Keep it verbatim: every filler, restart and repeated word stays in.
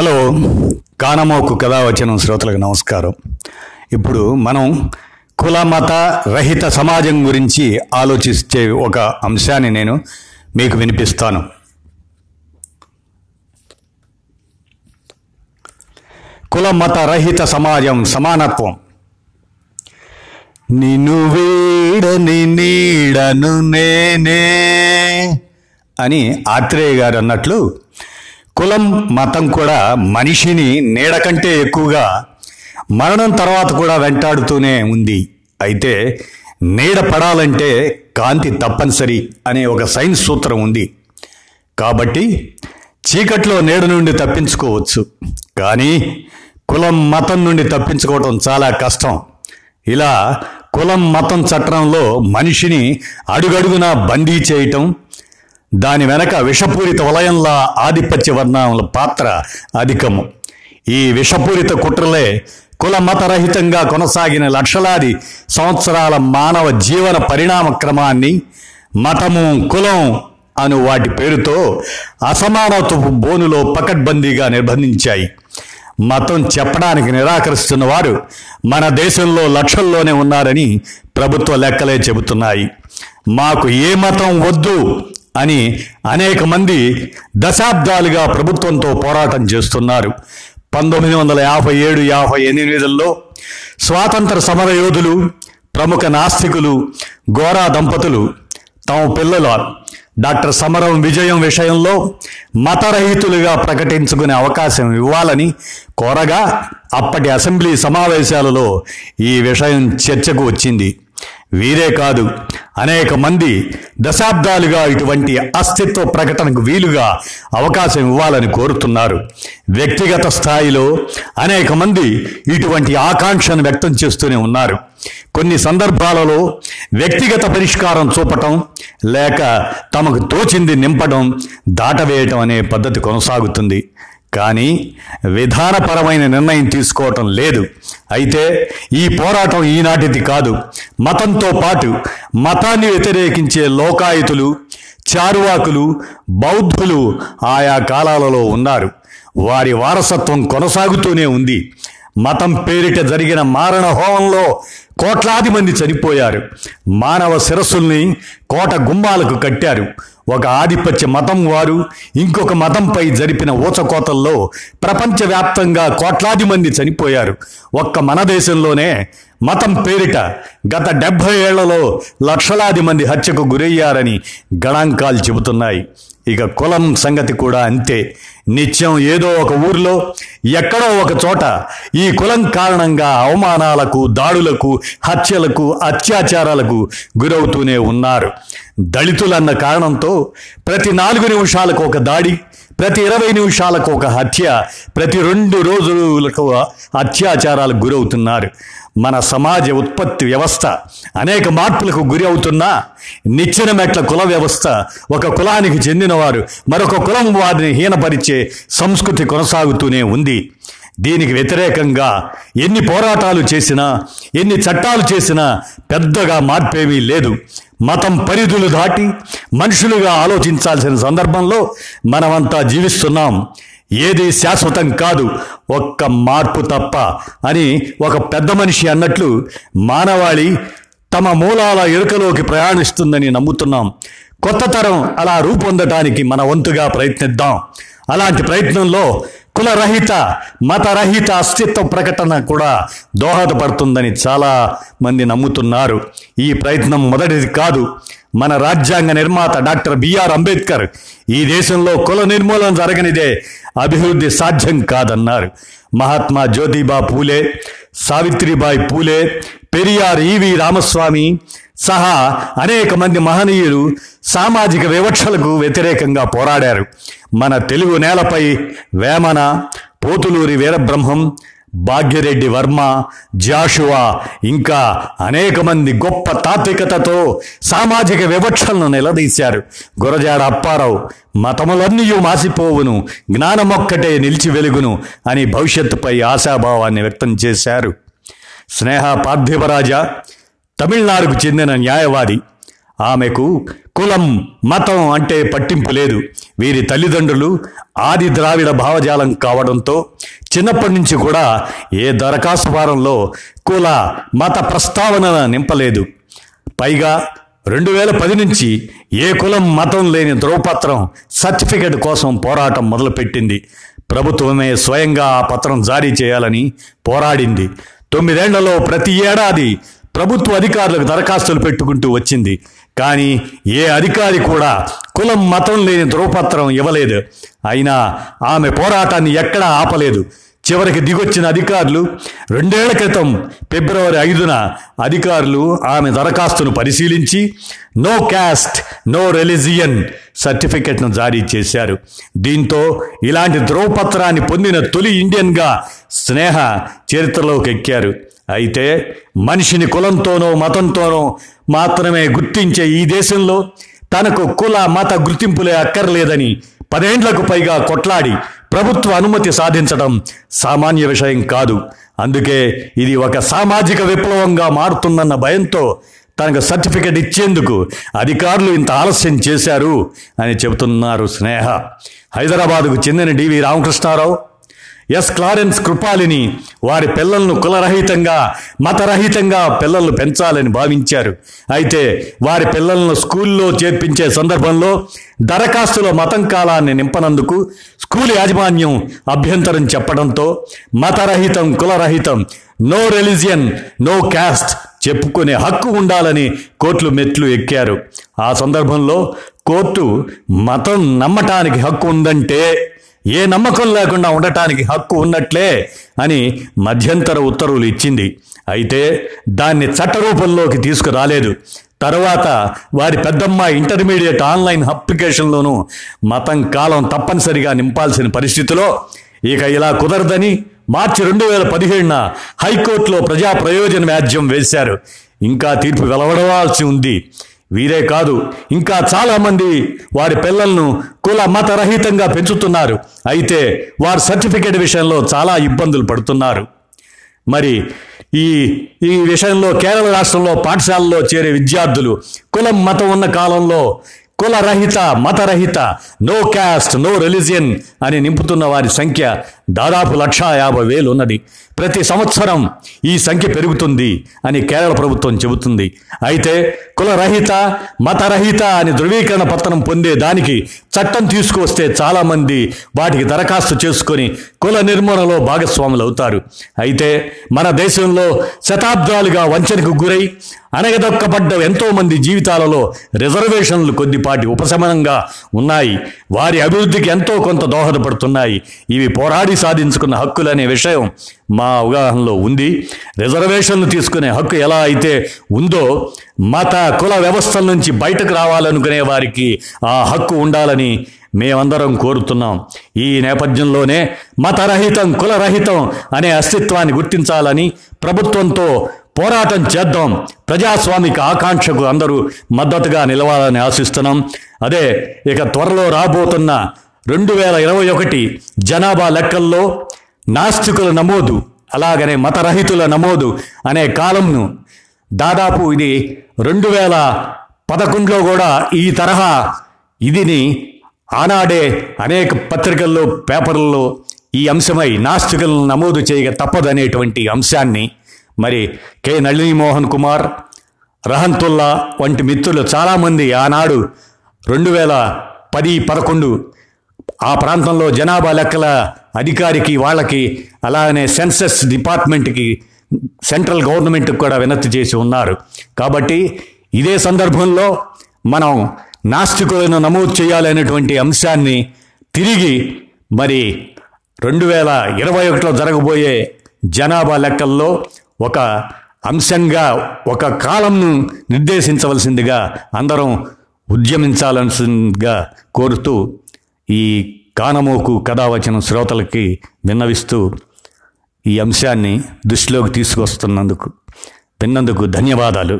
Hello కానమోకు కథావచనం శ్రోతలకు నమస్కారం. ఇప్పుడు మనం కుల మత రహిత సమాజం గురించి ఆలోచించే ఒక అంశాన్ని నేను మీకు వినిపిస్తాను. కుల మత రహిత సమాజం, సమానత్వం. నిన్ను వీడని నీడను నేనే అని ఆత్రేయ గారు అన్నట్లు కులం మతం కూడా మనిషిని నీడ కంటే ఎక్కువగా మరణం తర్వాత కూడా వెంటాడుతూనే ఉంది. అయితే నీడ పడాలంటే కాంతి తప్పనిసరి అనే ఒక సైన్స్ సూత్రం ఉంది. కాబట్టి చీకట్లో నీడ నుండి తప్పించుకోవచ్చు, కానీ కులం మతం నుండి తప్పించుకోవటం చాలా కష్టం. ఇలా కులం మతం చట్రంలో మనిషిని అడుగడుగునా బందీ చేయటం, దాని వెనక విషపూరిత వలయంలా ఆధిపత్య వర్ణముల పాత్ర అధికము. ఈ విషపూరిత కుట్రలే కుల మతరహితంగా కొనసాగిన లక్షలాది సంవత్సరాల మానవ జీవన పరిణామ క్రమాన్ని మతము, కులం అను వాటి పేరుతో అసమానత్వపు బోనులో పకడ్బందీగా నిర్బంధించాయి. మతం చెప్పడానికి నిరాకరిస్తున్న వారు మన దేశంలో లక్షల్లోనే ఉన్నారని ప్రభుత్వ లెక్కలే చెబుతున్నాయి. మాకు ఏ మతం వద్దు అని అనేక మంది దశాబ్దాలుగా ప్రభుత్వంతో పోరాటం చేస్తున్నారు. పంతొమ్మిది వందల యాభై ఏడు యాభై ఎనిమిదిలో స్వాతంత్ర సమరయోధులు, ప్రముఖ నాస్తికులు గోరా దంపతులు తమ పిల్లల డాక్టర్ సమరం విజయం విషయంలో మతరహితులుగా ప్రకటించుకునే అవకాశం ఇవ్వాలని కోరగా అప్పటి అసెంబ్లీ సమావేశాలలో ఈ విషయం చర్చకు వచ్చింది. వీరే కాదు, అనేక మంది దశాబ్దాలుగా ఇటువంటి అస్తిత్వ ప్రకటనకు వీలుగా అవకాశం ఇవ్వాలని కోరుతున్నారు. వ్యక్తిగత స్థాయిలో అనేక మంది ఇటువంటి ఆకాంక్షను వ్యక్తం చేస్తూనే ఉన్నారు. కొన్ని సందర్భాలలో వ్యక్తిగత పరిష్కారం చూపటం లేక తమకు తోచింది నింపడం, దాటవేయటం అనే పద్ధతి కొనసాగుతుంది. కానీ విధానపరమైన నిర్ణయం తీసుకోవటం లేదు. అయితే ఈ పోరాటం ఈనాటిది కాదు. మతంతో పాటు మతాన్ని వ్యతిరేకించే లోకాయుతులు, చారువాకులు, బౌద్ధులు ఆయా కాలాలలో ఉన్నారు. వారి వారసత్వం కొనసాగుతూనే ఉంది. మతం పేరిట జరిగిన మారణ హోమంలో కోట్లాది మంది చనిపోయారు. మానవ శిరస్సుల్ని కోట గుమ్మాలకు కట్టారు. ఒక ఆధిపత్య మతం వారు ఇంకొక మతంపై జరిపిన ఊచకోతల్లో ప్రపంచవ్యాప్తంగా కోట్లాది మంది చనిపోయారు. ఒక్క మన దేశంలోనే మతం పేరిట గత డెబ్బై ఏళ్లలో లక్షలాది మంది హత్యకు గురయ్యారని గణాంకాలు చెబుతున్నాయి. ఇక కులం సంగతి కూడా అంతే. నిత్యం ఏదో ఒక ఊర్లో, ఎక్కడో ఒక చోట ఈ కులం కారణంగా అవమానాలకు, దాడులకు, హత్యలకు, అత్యాచారాలకు గురవుతూనే ఉన్నారు. దళితులన్న కారణంతో ప్రతి నాలుగు నిమిషాలకు ఒక దాడి, ప్రతి ఇరవై నిమిషాలకు ఒక హత్య, ప్రతి రెండు రోజులకు అత్యాచారాలకు గురవుతున్నారు. మన సమాజ ఉత్పత్తి వ్యవస్థ అనేక మార్పులకు గురి అవుతున్నా నిచ్చెన మెట్ల కుల వ్యవస్థ, ఒక కులానికి చెందినవారు మరొక కులం వారిని హీనపరిచే సంస్కృతి కొనసాగుతూనే ఉంది. దీనికి వ్యతిరేకంగా ఎన్ని పోరాటాలు చేసినా, ఎన్ని చట్టాలు చేసినా పెద్దగా మార్పేమీ లేదు. మతం పరిధులు దాటి మనుషులుగా ఆలోచించాల్సిన సందర్భంలో మనమంతా జీవిస్తున్నాం. ఏది శాశ్వతం కాదు, ఒక్క మార్పు తప్ప అని ఒక పెద్ద మనిషి అన్నట్లు మానవాళి తమ మూలాల ఎరుకలోకి ప్రయాణిస్తుందని నమ్ముతున్నాం. కొత్త తరం అలా రూపొందటానికి మన వంతుగా ప్రయత్నిద్దాం. అలాంటి ప్రయత్నంలో కులరహిత, మతరహిత అస్తిత్వ ప్రకటన కూడా దోహదపడుతుందని చాలా మంది నమ్ముతున్నారు. ఈ ప్రయత్నం మొదటిది కాదు. మన రాజ్యాంగ నిర్మాత డాక్టర్ బి ఆర్ అంబేద్కర్ ఈ దేశంలో కుల నిర్మూలన జరగనిదే అభివృద్ధి సాధ్యం కాదన్నారు. మహాత్మా జ్యోతిబా పూలే, సావిత్రిబాయి పూలే, పెరియార్ ఈ వి రామస్వామి సహా అనేక మంది మహనీయులు సామాజిక వివక్షలకు వ్యతిరేకంగా పోరాడారు. మన తెలుగు నేలపై వేమన, పోతులూరి వీరబ్రహ్మం, భాగ్యరెడ్డి వర్మ, జాషువా ఇంకా అనేక మంది గొప్ప తాత్వికతతో సామాజిక వివక్షలను నిలదీశారు. గురజాడ అప్పారావు మతములన్నీ మాసిపోవును, జ్ఞానమొక్కటే నిలిచి వెలుగును అని భవిష్యత్తుపై ఆశాభావాన్ని వ్యక్తం చేశారు. స్నేహ పార్థివరాజ తమిళనాడుకు చెందిన న్యాయవాది. ఆమెకు కులం మతం అంటే పట్టింపు లేదు. వీరి తల్లిదండ్రులు ఆది ద్రావిడ భావజాలం కావడంతో చిన్నప్పటి నుంచి కూడా ఏ దరఖాస్తు వారంలో కుల మత ప్రస్తావన నింపలేదు. పైగా రెండు వేల పది నుంచి ఏ కులం మతం లేని ధ్రువపత్రం సర్టిఫికెట్ కోసం పోరాటం మొదలుపెట్టింది. ప్రభుత్వమే స్వయంగా ఆ పత్రం జారీ చేయాలని పోరాడింది. తొమ్మిదేళ్లలో ప్రతి ఏడాది ప్రభుత్వ అధికారులకు దరఖాస్తులు పెట్టుకుంటూ వచ్చింది. కానీ ఏ అధికారి కూడా కులం మతం లేని ధ్రువపత్రం ఇవ్వలేదు. అయినా ఆమె పోరాటాన్ని ఎక్కడా ఆపలేదు. చివరికి దిగొచ్చిన అధికారులు రెండేళ్ల క్రితం ఫిబ్రవరి ఐదున అధికారులు ఆమె దరఖాస్తును పరిశీలించి నో క్యాస్ట్ నో రిలీజియన్ సర్టిఫికెట్ను జారీ చేశారు. దీంతో ఇలాంటి ధ్రువపత్రాన్ని పొందిన తొలి ఇండియన్గా స్నేహ చరిత్రలోకి ఎక్కారు. అయితే మనిషిని కులంతోనో మతంతోనో మాత్రమే గుర్తించే ఈ దేశంలో తనకు కుల మత గుర్తింపులే అక్కర్లేదని పదేండ్లకు పైగా కొట్లాడి ప్రభుత్వ అనుమతి సాధించడం సామాన్య విషయం కాదు. అందుకే ఇది ఒక సామాజిక విప్లవంగా మారుతుందన్న భయంతో తనకు సర్టిఫికెట్ ఇచ్చేందుకు అధికారులు ఇంత ఆలస్యం చేశారు అని చెబుతున్నారు స్నేహ. హైదరాబాదుకు చెందిన D V Ramakrishnarao, S Clarence Krupalini వారి పిల్లలను కులరహితంగా మతరహితంగా పిల్లలను పెంచాలని భావించారు. అయితే వారి పిల్లలను స్కూల్లో చేర్పించే సందర్భంలో దరఖాస్తులో మతం కాలాన్ని నింపనందుకు స్కూల్ యాజమాన్యం అభ్యంతరం చెప్పడంతో మతరహితం కులరహితం నో రిలీజియన్ నో క్యాస్ట్ చెప్పుకునే హక్కు ఉండాలని కోర్టులు మెట్లు ఎక్కారు. ఆ సందర్భంలో కోర్టు మతం నమ్మటానికి హక్కు ఉందంటే ఏ నమ్మకం లేకుండా ఉండటానికి హక్కు ఉన్నట్లే అని మధ్యంతర ఉత్తర్వులు ఇచ్చింది. అయితే దాన్ని చట్టరూపంలోకి తీసుకురాలేదు. తర్వాత వారి పెద్దమ్మాయి ఇంటర్మీడియట్ ఆన్లైన్ అప్లికేషన్లోనూ మతం కాలం తప్పనిసరిగా నింపాల్సిన పరిస్థితిలో ఇక ఇలా కుదరదని మార్చి రెండు వేల పదిహేడున హైకోర్టులో ప్రజా ప్రయోజన వ్యాజ్యం వేశారు. ఇంకా తీర్పు వెలువడవలసి ఉంది. వీరే కాదు, ఇంకా చాలామంది వారి పిల్లలను కుల మతరహితంగా పెంచుతున్నారు. అయితే వారి సర్టిఫికేట్ విషయంలో చాలా ఇబ్బందులు పడుతున్నారు. మరి ఈ ఈ విషయంలో కేరళ రాష్ట్రంలో పాఠశాలలో చేరే విద్యార్థులు కులం మతం ఉన్న కాలంలో కులరహిత మతరహిత నో క్యాస్ట్ నో రిలీజియన్ అని నింపుతున్న వారి సంఖ్య దాదాపు లక్షా యాభై వేలు ఉన్నది. ప్రతి సంవత్సరం ఈ సంఖ్య పెరుగుతుంది అని కేరళ ప్రభుత్వం చెబుతుంది. అయితే కులరహిత మతరహిత అని ధృవీకరణ పత్రం పొందే దానికి చట్టం తీసుకువస్తే చాలామంది వాటికి దరఖాస్తు చేసుకొని కుల నిర్మూలనలో భాగస్వాములు అవుతారు. అయితే మన దేశంలో శతాబ్దాలుగా వంచనకు గురై అనగదొక్కబడ్డ ఎంతోమంది జీవితాలలో రిజర్వేషన్లు కొద్దిపాటి ఉపశమనంగా ఉన్నాయి. వారి అభివృద్ధికి ఎంతో కొంత దోహదపడుతున్నాయి. ఇవి పోరాడి సాధించుకున్న హక్కులనే విషయం మా అవగాహనలో ఉంది. రిజర్వేషన్లు తీసుకునే హక్కు ఎలా అయితే ఉందో మత కుల వ్యవస్థల నుంచి బయటకు రావాలనుకునే వారికి ఆ హక్కు ఉండాలని మేమందరం కోరుతున్నాం. ఈ నేపథ్యంలోనే మతరహితం కులరహితం అనే అస్తిత్వాన్ని గుర్తించాలని ప్రభుత్వంతో పోరాటం చేద్దాం. ప్రజాస్వామిక ఆకాంక్షకు అందరూ మద్దతుగా నిలవాలని ఆశిస్తున్నాం. అదే ఇక త్వరలో రాబోతున్న రెండు వేల ఇరవై ఒకటి జనాభా లెక్కల్లో నాస్తికుల నమోదు అలాగనే మతరహితుల నమోదు అనే కాలంను దాదాపు ఇది రెండు వేల పదకొండులో కూడా ఈ తరహా ఇదిని ఆనాడే అనేక పత్రికల్లో పేపర్లలో ఈ అంశమై నాస్తికులను నమోదు చేయక తప్పదనేటువంటి అంశాన్ని మరి కె నళినీమోహన్ కుమార్, రహంతుల్లా వంటి మిత్రులు చాలామంది ఆనాడు రెండు వేల పది పదకొండు ఆ ప్రాంతంలో జనాభా లెక్కల అధికారికి వాళ్ళకి అలానే సెన్సస్ డిపార్ట్మెంట్కి సెంట్రల్ గవర్నమెంట్కి కూడా వినతి చేసి ఉన్నారు. కాబట్టి ఇదే సందర్భంలో మనం నాస్తికులను నమోదు చేయాలనేటువంటి అంశాన్ని తిరిగి మరి రెండు వేల ఇరవై ఒకటిలో జరగబోయే జనాభా లెక్కల్లో ఒక అంశంగా ఒక కాలంను నిర్దేశించవలసిందిగా అందరం ఉద్యమించాల్సిందిగా కోరుతూ ఈ కానమోకు కథావచనం శ్రోతలకి విన్నవిస్తూ ఈ అంశాన్ని దృష్టిలోకి తీసుకొస్తున్నందుకు విన్నందుకు ధన్యవాదాలు.